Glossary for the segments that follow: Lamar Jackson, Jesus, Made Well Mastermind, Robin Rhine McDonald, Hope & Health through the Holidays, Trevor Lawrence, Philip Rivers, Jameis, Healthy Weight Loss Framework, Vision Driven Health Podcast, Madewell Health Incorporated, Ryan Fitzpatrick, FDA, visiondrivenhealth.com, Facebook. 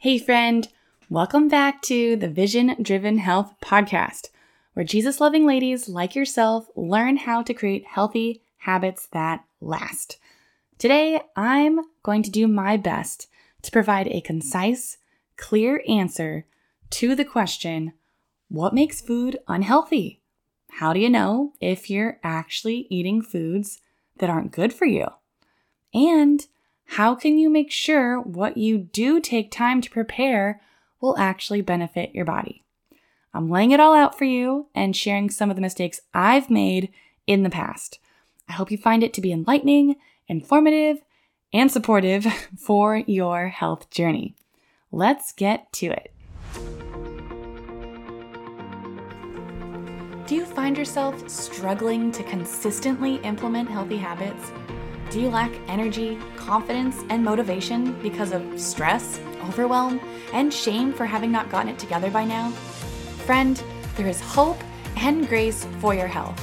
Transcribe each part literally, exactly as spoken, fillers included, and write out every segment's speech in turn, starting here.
Hey friend, welcome back to the Vision Driven Health Podcast, where Jesus-loving ladies like yourself learn how to create healthy habits that last. Today, I'm going to do my best to provide a concise, clear answer to the question, what makes food unhealthy? How do you know if you're actually eating foods that aren't good for you? And how can you make sure what you do take time to prepare will actually benefit your body? I'm laying it all out for you and sharing some of the mistakes I've made in the past. I hope you find it to be enlightening, informative, and supportive for your health journey. Let's get to it. Do you find yourself struggling to consistently implement healthy habits? Do you lack energy, confidence, and motivation because of stress, overwhelm, and shame for having not gotten it together by now? Friend, there is hope and grace for your health.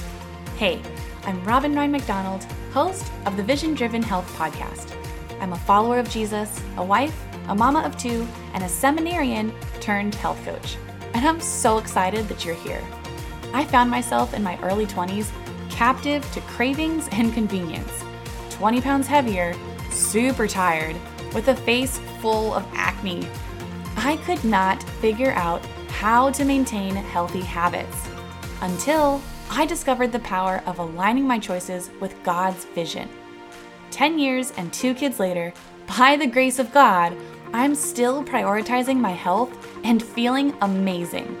Hey, I'm Robin Rhine McDonald, host of the Vision Driven Health Podcast. I'm a follower of Jesus, a wife, a mama of two, and a seminarian turned health coach. And I'm so excited that you're here. I found myself in my early twenties, captive to cravings and convenience. twenty pounds heavier, super tired, with a face full of acne. I could not figure out how to maintain healthy habits until I discovered the power of aligning my choices with God's vision. ten years and two kids later, by the grace of God, I'm still prioritizing my health and feeling amazing.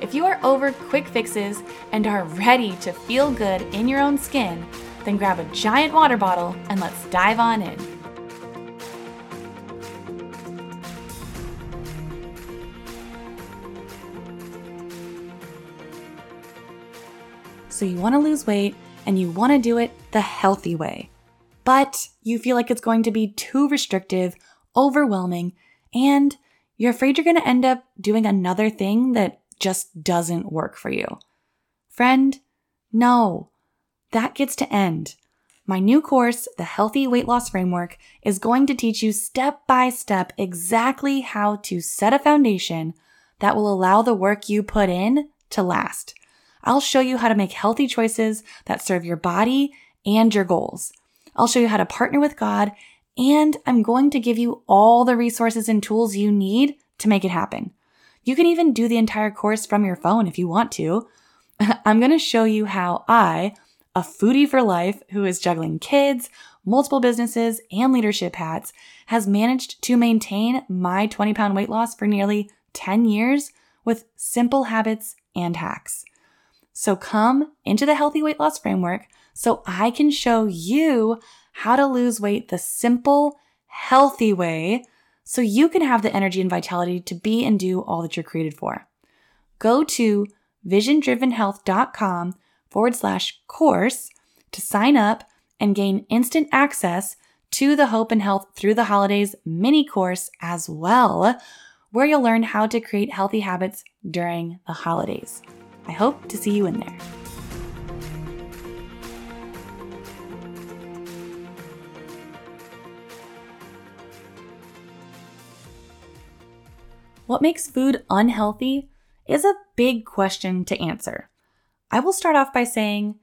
If you are over quick fixes and are ready to feel good in your own skin, then grab a giant water bottle and let's dive on in. So you want to lose weight and you want to do it the healthy way, but you feel like it's going to be too restrictive, overwhelming, and you're afraid you're going to end up doing another thing that just doesn't work for you. Friend, no. That gets to end. My new course, The Healthy Weight Loss Framework, is going to teach you step by step exactly how to set a foundation that will allow the work you put in to last. I'll show you how to make healthy choices that serve your body and your goals. I'll show you how to partner with God, and I'm going to give you all the resources and tools you need to make it happen. You can even do the entire course from your phone if you want to. I'm going to show you how I, a foodie for life who is juggling kids, multiple businesses, and leadership hats, has managed to maintain my twenty pound weight loss for nearly ten years with simple habits and hacks. So come into the Healthy Weight Loss Framework so I can show you how to lose weight the simple, healthy way so you can have the energy and vitality to be and do all that you're created for. Go to vision driven health dot com forward slash course to sign up and gain instant access to the Hope and Health Through the Holidays mini course as well, where you'll learn how to create healthy habits during the holidays. I hope to see you in there. What makes food unhealthy is a big question to answer. I will start off by saying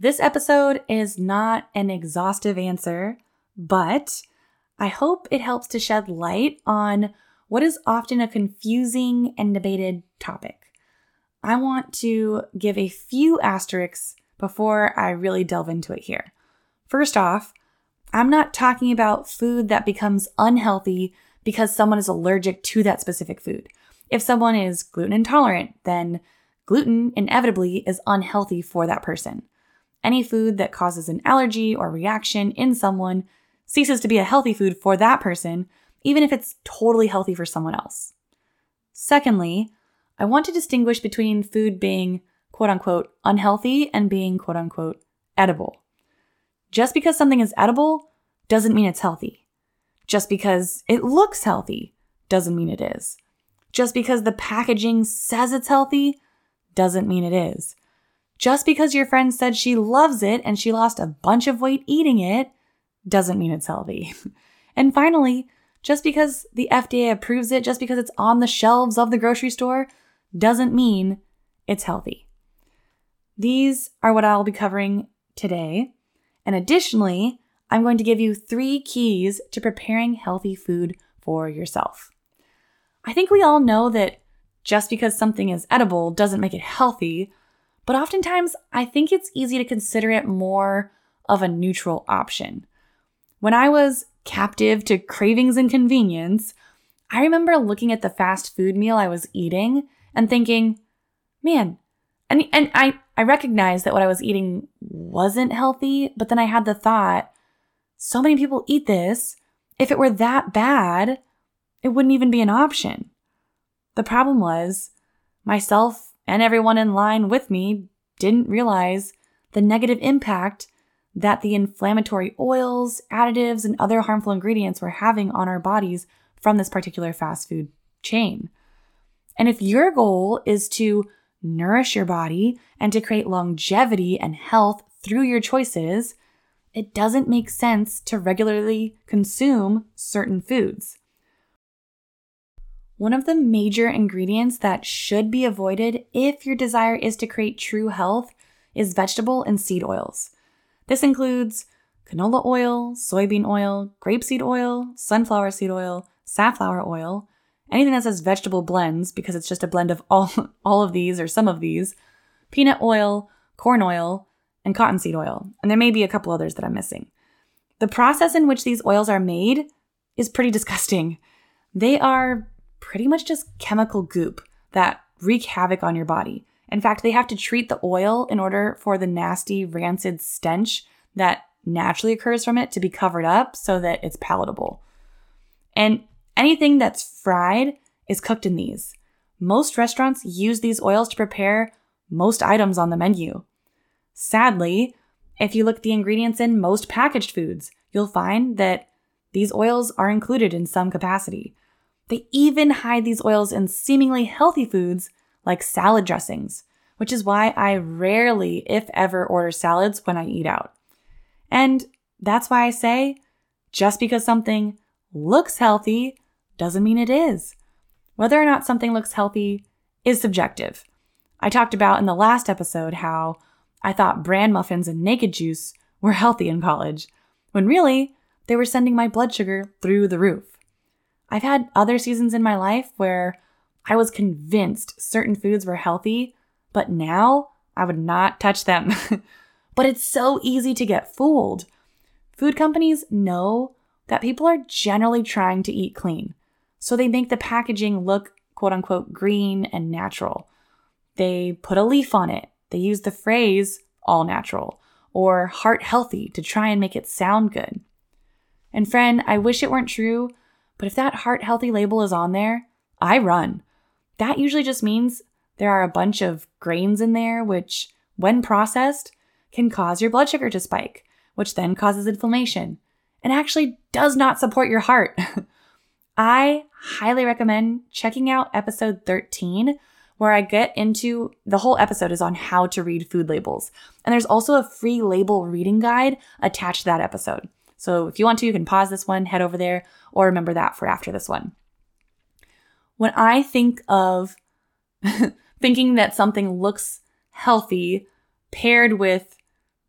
this episode is not an exhaustive answer, but I hope it helps to shed light on what is often a confusing and debated topic. I want to give a few asterisks before I really delve into it here. First off, I'm not talking about food that becomes unhealthy because someone is allergic to that specific food. If someone is gluten intolerant, then gluten inevitably is unhealthy for that person. Any food that causes an allergy or reaction in someone ceases to be a healthy food for that person, even if it's totally healthy for someone else. Secondly, I want to distinguish between food being quote-unquote unhealthy and being quote-unquote edible. Just because something is edible doesn't mean it's healthy. Just because it looks healthy doesn't mean it is. Just because the packaging says it's healthy doesn't mean it is. Just because your friend said she loves it and she lost a bunch of weight eating it doesn't mean it's healthy. And finally, Just because the F D A approves it, just because it's on the shelves of the grocery store, doesn't mean it's healthy. These are what I'll be covering today. And additionally, I'm going to give you three keys to preparing healthy food for yourself. I think we all know that just because something is edible doesn't make it healthy, but oftentimes I think it's easy to consider it more of a neutral option. When I was captive to cravings and convenience, I remember looking at the fast food meal I was eating and thinking, man, and, and I, I recognized that what I was eating wasn't healthy, but then I had the thought, so many people eat this. If it were that bad, it wouldn't even be an option. The problem was, myself and everyone in line with me didn't realize the negative impact that the inflammatory oils, additives, and other harmful ingredients were having on our bodies from this particular fast food chain. And if your goal is to nourish your body and to create longevity and health through your choices, it doesn't make sense to regularly consume certain foods. One of the major ingredients that should be avoided if your desire is to create true health is vegetable and seed oils. This includes canola oil, soybean oil, grapeseed oil, sunflower seed oil, safflower oil, anything that says vegetable blends, because it's just a blend of all, all of these or some of these, peanut oil, corn oil, and cottonseed oil. And there may be a couple others that I'm missing. The process in which these oils are made is pretty disgusting. They are pretty much just chemical goop that wreak havoc on your body. In fact, they have to treat the oil in order for the nasty, rancid stench that naturally occurs from it to be covered up so that it's palatable. And anything that's fried is cooked in these. Most restaurants use these oils to prepare most items on the menu. Sadly, if you look at the ingredients in most packaged foods, you'll find that these oils are included in some capacity. They even hide these oils in seemingly healthy foods like salad dressings, which is why I rarely, if ever, order salads when I eat out. And that's why I say, just because something looks healthy doesn't mean it is. Whether or not something looks healthy is subjective. I talked about in the last episode how I thought bran muffins and naked juice were healthy in college, when really, they were sending my blood sugar through the roof. I've had other seasons in my life where I was convinced certain foods were healthy, but now I would not touch them. But it's so easy to get fooled. Food companies know that people are generally trying to eat clean, so they make the packaging look quote unquote green and natural. They put a leaf on it. They use the phrase all natural or heart healthy to try and make it sound good. And friend, I wish it weren't true, but if that heart healthy label is on there, I run. That usually just means there are a bunch of grains in there, which, when processed, can cause your blood sugar to spike, which then causes inflammation and actually does not support your heart. I highly recommend checking out episode thirteen, where I get into the whole episode is on how to read food labels. And there's also a free label reading guide attached to that episode. So if you want to, you can pause this one, head over there, or remember that for after this one. When I think of thinking that something looks healthy paired with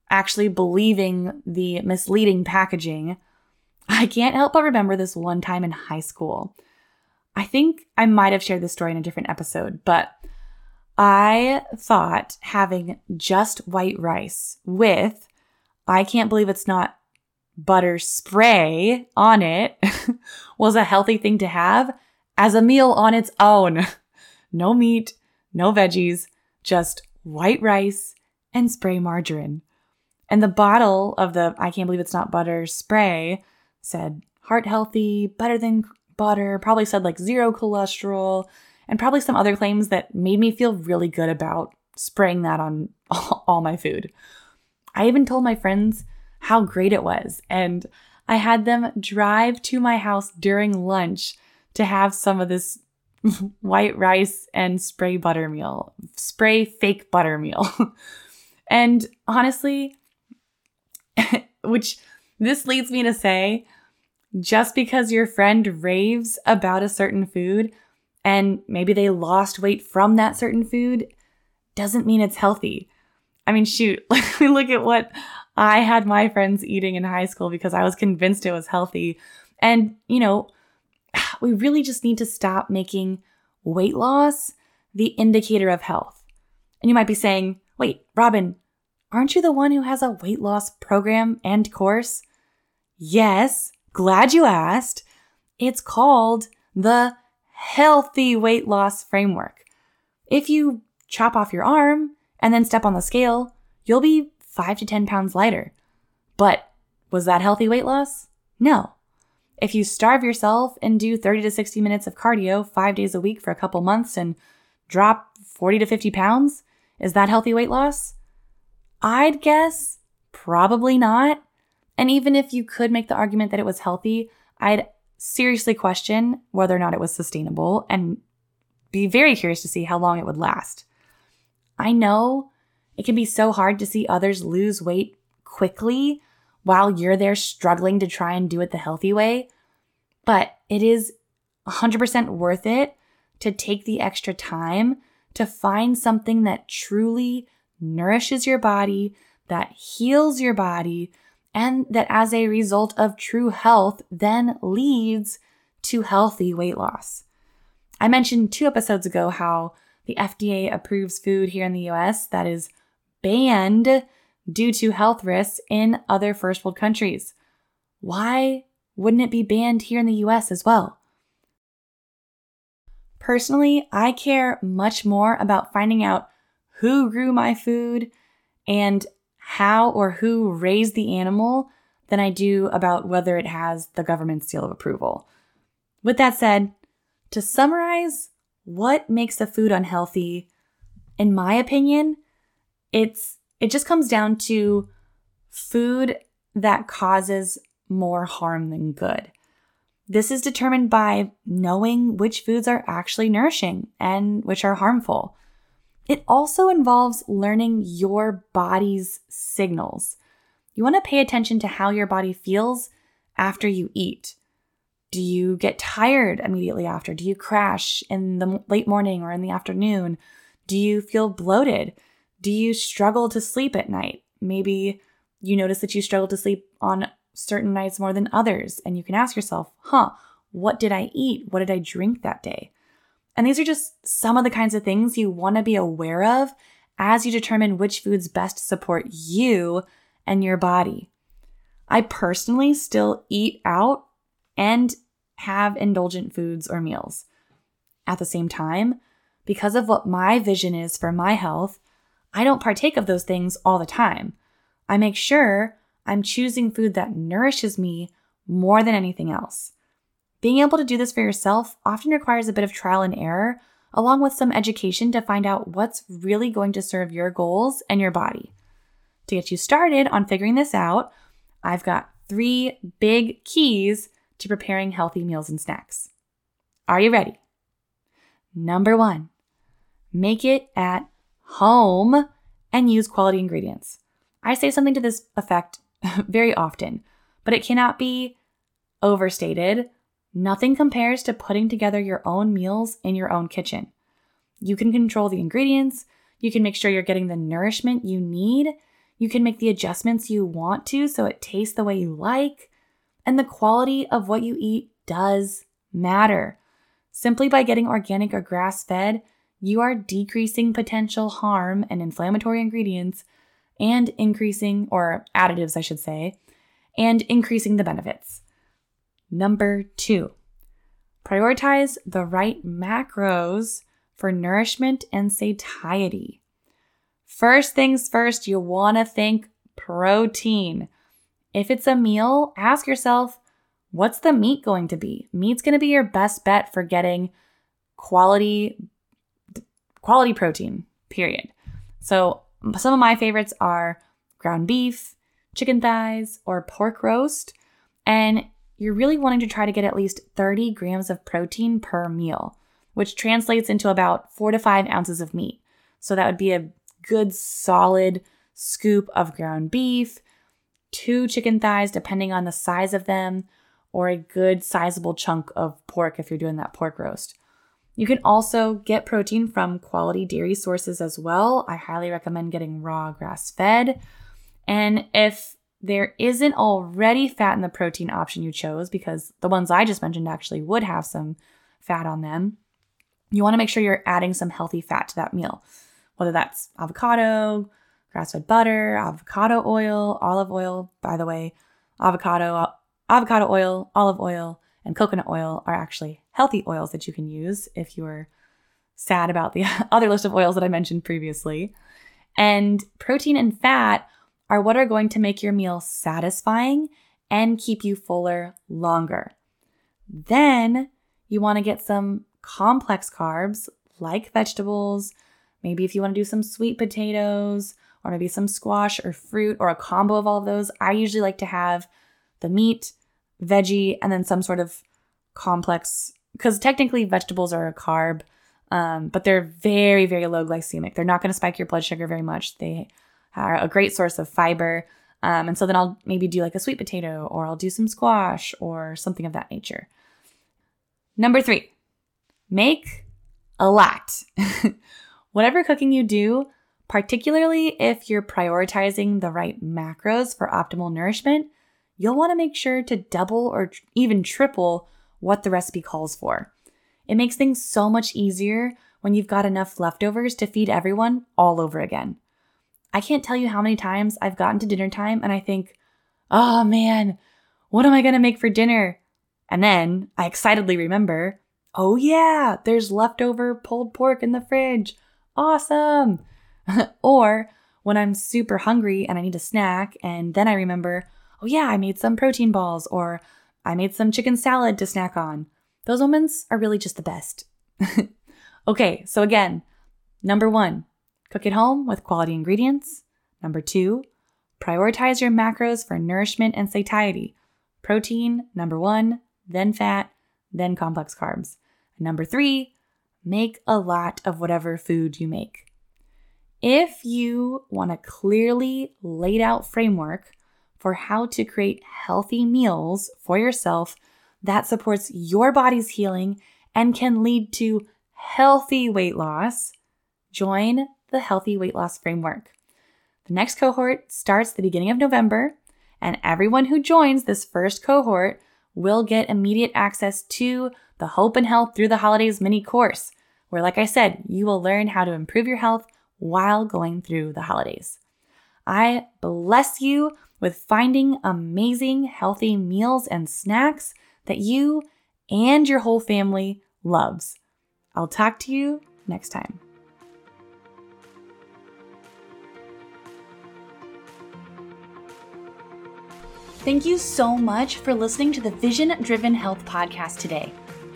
actually believing the misleading packaging, I can't help but remember this one time in high school. I think I might have shared this story in a different episode, but I thought having just white rice with, I can't believe it's not butter spray on it, was a healthy thing to have as a meal on its own. No meat, no veggies, just white rice and spray margarine. And the bottle of the I can't believe it's not butter spray said heart healthy, better than butter, probably said like zero cholesterol, and probably some other claims that made me feel really good about spraying that on all my food. I even told my friends how great it was, and I had them drive to my house during lunch to have some of this white rice and spray butter meal, spray fake butter meal. And honestly, which this leads me to say, Just because your friend raves about a certain food and maybe they lost weight from that certain food doesn't mean it's healthy. I mean, shoot, we look at what I had my friends eating in high school because I was convinced it was healthy. And, you know, we really just need to stop making weight loss the indicator of health. And you might be saying, wait, Robin, aren't you the one who has a weight loss program and course? Yes, glad you asked. It's called the Healthy Weight Loss Framework. If you chop off your arm and then step on the scale, you'll be five to ten pounds lighter. But was that healthy weight loss? No. If you starve yourself and do thirty to sixty minutes of cardio five days a week for a couple months and drop forty to fifty pounds, is that healthy weight loss? I'd guess probably not. And even if you could make the argument that it was healthy, I'd seriously question whether or not it was sustainable and be very curious to see how long it would last. I know it can be so hard to see others lose weight quickly while you're there struggling to try and do it the healthy way, but it is one hundred percent worth it to take the extra time to find something that truly nourishes your body, that heals your body, and that as a result of true health then leads to healthy weight loss. I mentioned two episodes ago how the F D A approves food here in the U S that is banned due to health risks in other first world countries. Why wouldn't it be banned here in the U S as well? Personally, I care much more about finding out who grew my food and how or who raised the animal than I do about whether it has the government's seal of approval. With that said, to summarize what makes a food unhealthy, in my opinion, it's it just comes down to food that causes more harm than good. This is determined by knowing which foods are actually nourishing and which are harmful. It also involves learning your body's signals. You want to pay attention to how your body feels after you eat. Do you get tired immediately after? Do you crash in the late morning or in the afternoon? Do you feel bloated? Do you struggle to sleep at night? Maybe you notice that you struggle to sleep on certain nights more than others, and you can ask yourself, huh, what did I eat? What did I drink that day? And these are just some of the kinds of things you want to be aware of as you determine which foods best support you and your body. I personally still eat out and have indulgent foods or meals. At the same time, because of what my vision is for my health, I don't partake of those things all the time. I make sure I'm choosing food that nourishes me more than anything else. Being able to do this for yourself often requires a bit of trial and error, along with some education to find out what's really going to serve your goals and your body. To get you started on figuring this out, I've got three big keys to preparing healthy meals and snacks. Are you ready? Number one, make it at home and use quality ingredients. I say something to this effect very often, but it cannot be overstated. Nothing compares to putting together your own meals in your own kitchen. You can control the ingredients. You can make sure you're getting the nourishment you need. You can make the adjustments you want to so it tastes the way you like. And the quality of what you eat does matter. Simply by getting organic or grass-fed, you are decreasing potential harm and inflammatory ingredients and increasing, or additives, I should say, and increasing the benefits. Number two, prioritize the right macros for nourishment and satiety. First things first, you want to think protein. If it's a meal, ask yourself, what's the meat going to be? Meat's going to be your best bet for getting quality quality protein, period. So some of my favorites are ground beef, chicken thighs, or pork roast. And you're really wanting to try to get at least thirty grams of protein per meal, which translates into about four to five ounces of meat. So that would be a good solid scoop of ground beef, two chicken thighs, depending on the size of them, or a good sizable chunk of pork if you're doing that pork roast. You can also get protein from quality dairy sources as well. I highly recommend getting raw grass-fed. And if there isn't already fat in the protein option you chose, because the ones I just mentioned actually would have some fat on them, you want to make sure you're adding some healthy fat to that meal, whether that's avocado, grass-fed butter, avocado oil, olive oil. By the way, avocado, avocado oil, olive oil, and coconut oil are actually healthy oils that you can use if you're sad about the other list of oils that I mentioned previously. And protein and fat are what are going to make your meal satisfying and keep you fuller longer. Then you want to get some complex carbs like vegetables. Maybe if you want to do some sweet potatoes or maybe some squash or fruit or a combo of all of those. I usually like to have the meat, veggie, and then some sort of complex, because technically vegetables are a carb, um, but they're very, very low glycemic. They're not going to spike your blood sugar very much. They are a great source of fiber. Um, and so then I'll maybe do like a sweet potato, or I'll do some squash or something of that nature. Number three, make a lot. Whatever cooking you do, particularly if you're prioritizing the right macros for optimal nourishment, you'll want to make sure to double or even triple what the recipe calls for. It makes things so much easier when you've got enough leftovers to feed everyone all over again. I can't tell you how many times I've gotten to dinner time and I think, oh man, what am I going to make for dinner? And then I excitedly remember, oh yeah, there's leftover pulled pork in the fridge. Awesome. Or when I'm super hungry and I need a snack and then I remember, oh yeah, I made some protein balls, or I made some chicken salad to snack on. Those moments are really just the best. Okay, so again, number one, cook at home with quality ingredients. Number two, prioritize your macros for nourishment and satiety. Protein, number one, then fat, then complex carbs. Number three, make a lot of whatever food you make. If you want a clearly laid out framework for how to create healthy meals for yourself that supports your body's healing and can lead to healthy weight loss, join the Healthy Weight Loss Framework. The next cohort starts the beginning of November, and everyone who joins this first cohort will get immediate access to the Hope and Health Through the Holidays mini course, where, like I said, you will learn how to improve your health while going through the holidays. I bless you with finding amazing, healthy meals and snacks that you and your whole family loves. I'll talk to you next time. Thank you so much for listening to the Vision Driven Health Podcast today.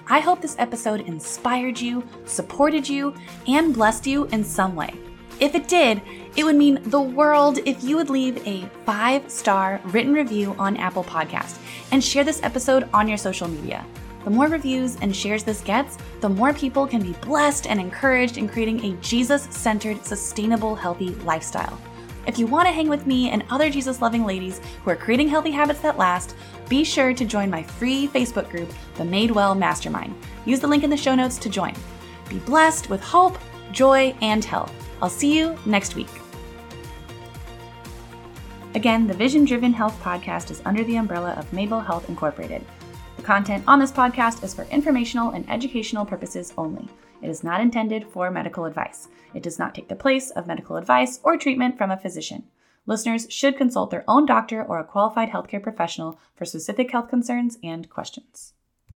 I hope this episode inspired you, supported you, and blessed you in some way. If it did, it would mean the world if you would leave a five-star written review on Apple Podcasts and share this episode on your social media. The more reviews and shares this gets, the more people can be blessed and encouraged in creating a Jesus-centered, sustainable, healthy lifestyle. If you want to hang with me and other Jesus-loving ladies who are creating healthy habits that last, be sure to join my free Facebook group, the Made Well Mastermind. Use the link in the show notes to join. Be blessed with hope, joy, and health. I'll see you next week. Again, the Vision Driven Health Podcast is under the umbrella of Madewell Health Incorporated. The content on this podcast is for informational and educational purposes only. It is not intended for medical advice. It does not take the place of medical advice or treatment from a physician. Listeners should consult their own doctor or a qualified healthcare professional for specific health concerns and questions.